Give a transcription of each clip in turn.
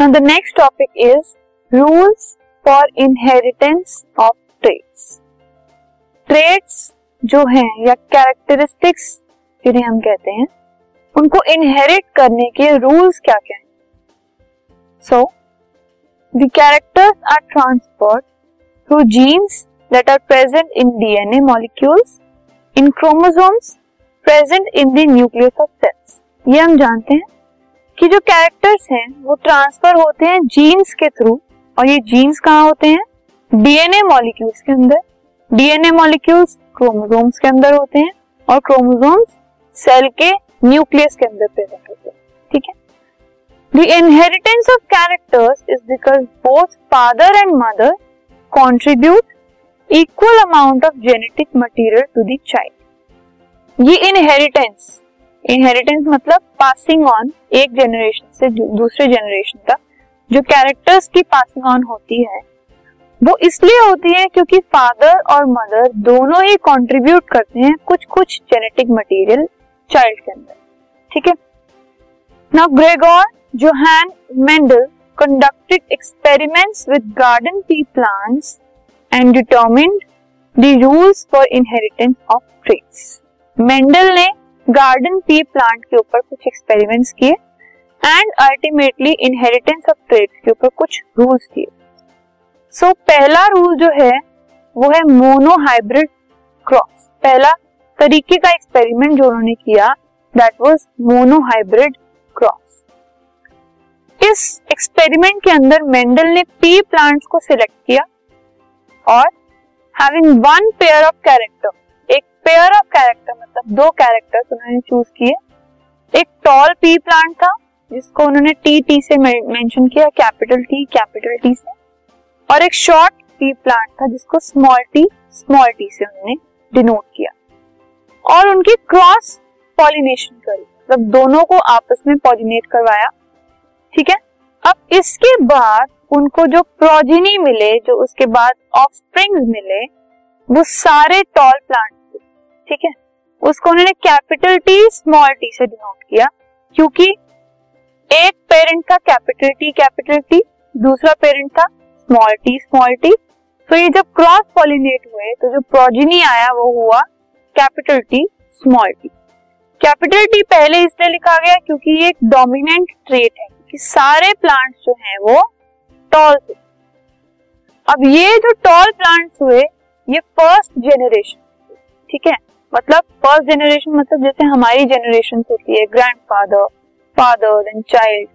Now the next topic is rules for inheritance of traits. Traits जो हैं या characteristics जिन्हें हम कहते हैं उनको inherit करने के rules क्या क्या हैं? So the characters are transferred through genes that are present in DNA molecules, in chromosomes present in the nucleus of cells. ये हम जानते हैं कि जो कैरेक्टर्स हैं वो ट्रांसफर होते हैं जीन्स के थ्रू, और ये जीन्स कहाँ होते हैं? डीएनए मॉलिक्यूल्स के अंदर. डीएनए मॉलिक्यूल्स क्रोमोसोम्स के अंदर होते हैं और क्रोमोसोम्स सेल के न्यूक्लियस के अंदर प्रेजेंट होते हैं. ठीक है. The inheritance of characters is because both father and mother contribute equal amount of genetic material to the child. ये inheritance मतलब passing on एक generation से दूसरे generation तक जो characters की passing on होती है वो इसलिए होती है क्योंकि father और mother दोनों ही contribute करते हैं कुछ कुछ genetic material child के अंदर. ठीक है. Now Gregor Johann Mendel conducted experiments with garden pea plants and determined the rules for inheritance of traits. Mendel ने garden pea plant के ऊपर कुछ experiments किए and ultimately inheritance of traits के ऊपर कुछ rules दिए. So पहला rule जो है वो है monohybrid cross. पहला तरीके का experiment जो उन्होंने किया that was monohybrid cross. इस एक्सपेरिमेंट के अंदर मेंडल ने पी प्लांट्स को सिलेक्ट किया और having one pair of character, एक पेयर ऑफ कैरेक्टर मतलब दो कैरेक्टर्स उन्होंने चूज किए. एक टॉल पी प्लांट था जिसको उन्होंने टी से मेंशन किया, कैपिटल टी से, और एक शॉर्ट पी प्लांट था जिसको स्मॉल टी से उन्होंने डिनोट किया और उनकी क्रॉस पॉलिनेशन करी, मतलब दोनों को आपस में पॉलिनेट करवाया. ठीक है. अब इसके बाद उनको जो प्रोजेनी मिले, जो उसके बाद ऑफस्प्रिंग्स मिले, वो सारे टॉल प्लांट्स थे. ठीक है. उसको उन्होंने कैपिटल टी स्मॉल टी से डिनोट किया क्योंकि एक पेरेंट था कैपिटल टी, दूसरा पेरेंट था स्मॉल टी. तो ये जब क्रॉस पॉलिनेट हुए तो जो प्रोजेनी आया वो हुआ capital T small T. Capital T पहले इसलिए लिखा गया क्योंकि ये एक डोमिनेंट ट्रेट है कि सारे प्लांट्स जो हैं वो टॉल थे. अब ये जो टॉल प्लांट्स हुए ये फर्स्ट जेनरेशन. ठीक है. मतलब फर्स्ट जेनरेशन मतलब जैसे हमारी जेनरेशन होती है ग्रैंडफादर, फादर एंड चाइल्ड,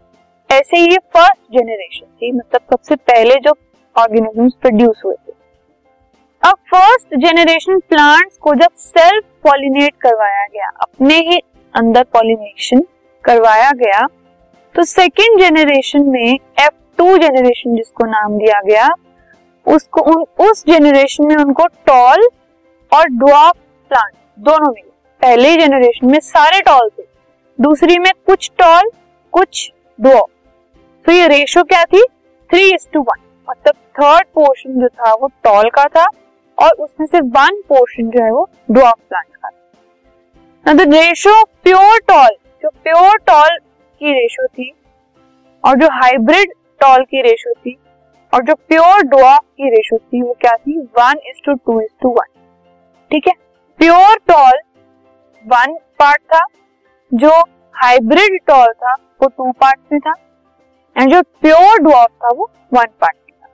ऐसे ये फर्स्ट जेनरेशन थी, मतलब सबसे पहले जो ऑर्गेनिजम्स प्रोड्यूस हुए थे. अब फर्स्ट जेनरेशन प्लांट्स को जब सेल्फ पॉलिनेट करवाया गया, अपने ही अंदर पॉलिनेशन करवाया गया, तो सेकेंड जेनरेशन में F2 जेनरेशन जिसको नाम दिया गया उसको उस जेनरेशन में उनको टॉल और ड्वार्फ प्लांट दोनों मिले. पहले जेनरेशन में सारे टॉल थे, दूसरी में कुछ टॉल कुछ ड्वार्फ. तो ये रेशो क्या थी? 3:1. मतलब थर्ड पोर्शन जो था वो टॉल का था और उसमें से वन पोर्शन जो है वो ड्वार्फ प्लांट का था. द रेशो प्योर टॉल, जो प्योर टॉल की रेशो थी और जो हाइब्रिड टॉल की रेशो थी और जो प्योर ड्वार्फ की रेशो थी वो क्या थी? 1:2:1. ठीक है. प्योर टॉल 1 पार्ट था, जो हाइब्रिड टॉल था वो 2 पार्ट में था, एंड जो प्योर ड्वार्फ था वो 1 पार्ट में था.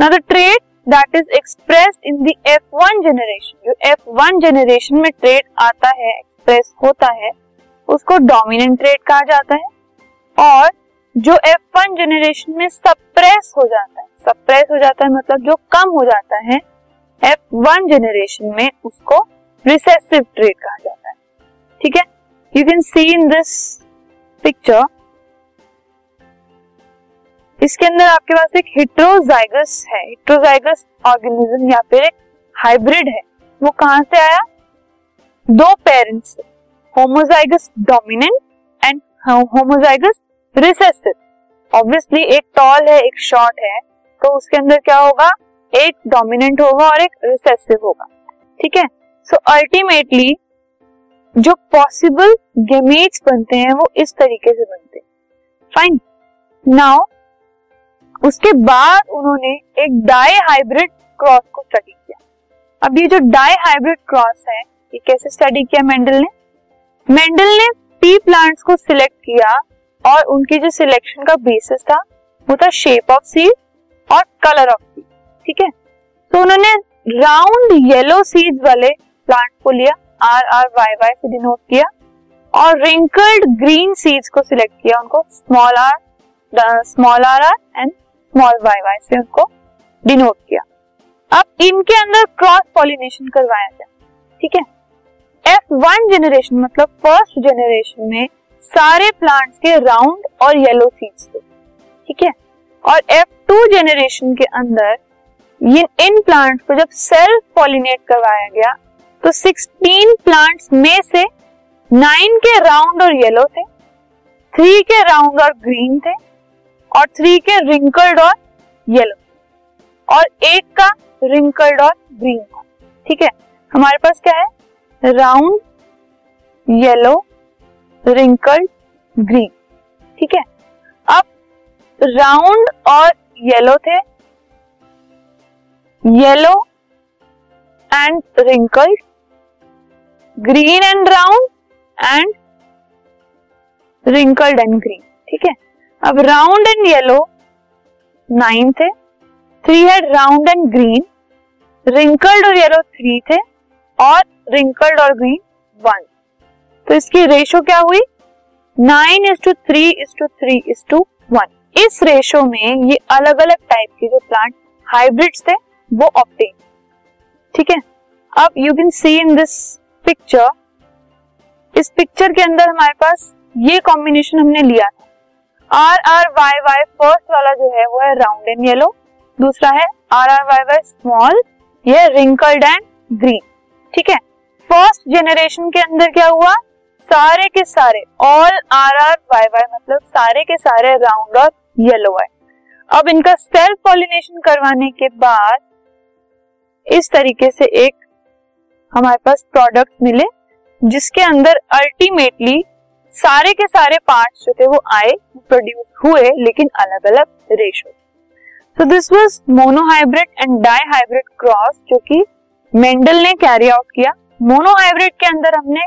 Now the trait that is expressed in the F1 generation, जो F1 जेनरेशन में ट्रेट आता है, एक्सप्रेस होता है, उसको डोमिनेंट ट्रेट कहा जाता है. और जो F1 जनरेशन में सप्रेस हो जाता है मतलब जो कम हो जाता है F1 जनरेशन में, उसको रिसेसिव ट्रेट कहा जाता है. ठीक है. You can see in this picture, इसके अंदर आपके पास एक हेटेरोजाइगस है, हेटेरोजाइगस ऑर्गेनिज्म या फिर एक हाइब्रिड है. वो कहां से आया? दो parents, homozygous dominant and homozygous recessive. Obviously एक टॉल है एक शॉर्ट है, तो उसके अंदर क्या होगा? एक डोमिनेंट होगा और एक रिसेसिव होगा. ठीक है. सो अल्टीमेटली जो पॉसिबल गेमीट्स बनते हैं वो इस तरीके से बनते हैं. फाइन. नाउ उसके बाद उन्होंने एक डाई हाइब्रिड क्रॉस को स्टडी किया। अब ये जो डाई हाइब्रिड क्रॉस है ये कैसे स्टडी किया मेंडल ने? मेंडल ने पी प्लांट्स को सिलेक्ट किया और उनकी जो सिलेक्शन का बेसिस था वो था शेप ऑफ सीड और कलर ऑफ सीड। ठीक है, तो उन्होंने राउंड येलो सीड्स वाले प्लांट्स को लिया, आर आर वाई वाई से डिनोट किया, और रिंकल्ड ग्रीन सीड्स को सिलेक्ट किया, उनको small R R and small Y Y से उनको डिनोट किया। अब इनके अंदर क्रॉस पॉलिनेशन करवाया जाए। ठीक है, F1 जनरेशन मतलब फर्स्ट जनरेशन में सारे प्लांट्स के राउंड और येलो सीड्स थे। ठीक है, और F2 जनरेशन के अंदर इन प्लांट्स को जब सेल्फ पॉलिनेट करवाया गया तो 16 प्लांट्स में से 9 के राउंड और येलो थे, 3 के राउंड और ग्रीन थे, और 3 के रिंकल्ड और येलो, और 1 का रिंकल्ड और ग्रीन था। ठीक है, हमारे पास क्या है? Round, yellow, wrinkled, green. ठीक है, अब राउंड और येलो थे, yellow and wrinkled, green and round, and wrinkled and green. ठीक है, अब राउंड एंड येलो 9 थे, 3 है राउंड एंड ग्रीन, रिंकल्ड और येलो 3 थे, और रिंकल्ड और ग्रीन 1। तो इसकी रेशो क्या हुई? 9:3:3:1। इस रेशो में ये अलग अलग टाइप के जो प्लांट हाइब्रिड्स थे वो ऑब्टेन। ठीक है, अब you can see in this picture, इस पिक्चर के अंदर हमारे पास ये कॉम्बिनेशन हमने लिया था। R R Y Y first वाला जो है वो है राउंड एंड येलो, दूसरा है R R Y Y small, ये रिंकल्ड एंड ग्रीन। ठीक है, फर्स्ट जनरेशन के अंदर क्या हुआ? सारे के सारे all R R Y Y मतलब सारे के सारे राउंड और येलो है। अब इनका सेल्फ पॉलिनेशन करवाने के बाद इस तरीके से एक हमारे पास प्रोडक्ट मिले जिसके अंदर अल्टीमेटली सारे के सारे पार्ट्स जो थे वो आए, प्रोड्यूस हुए, लेकिन अलग अलग ratio. So this was monohybrid and dihybrid cross जो कि मेंडल ने कैरी आउट किया। मोनोहाइब्रिड के अंदर हमने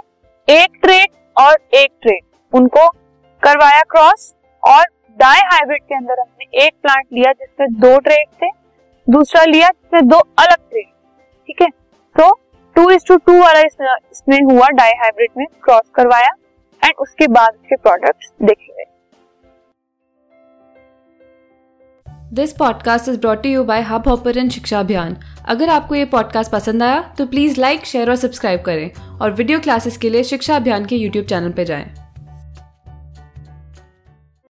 एक ट्रेट और एक ट्रेट उनको करवाया क्रॉस, और डाईहाइब्रिड के अंदर हमने एक प्लांट लिया जिसमें 2 ट्रेट थे, दूसरा लिया जिसमें 2 अलग ट्रेट। ठीक है, तो 2:2 वाला इसमें हुआ, डाईहाइब्रिड में क्रॉस करवाया, एंड उसके बाद उसके प्रोडक्ट्स देखे गए। This podcast is brought to you by hub hopper and Shiksha Abhiyan. अगर आपको ये पॉडकास्ट पसंद आया तो प्लीज़ लाइक, शेयर और सब्सक्राइब करें, और वीडियो क्लासेस के लिए शिक्षा अभियान के YouTube चैनल पर जाएं।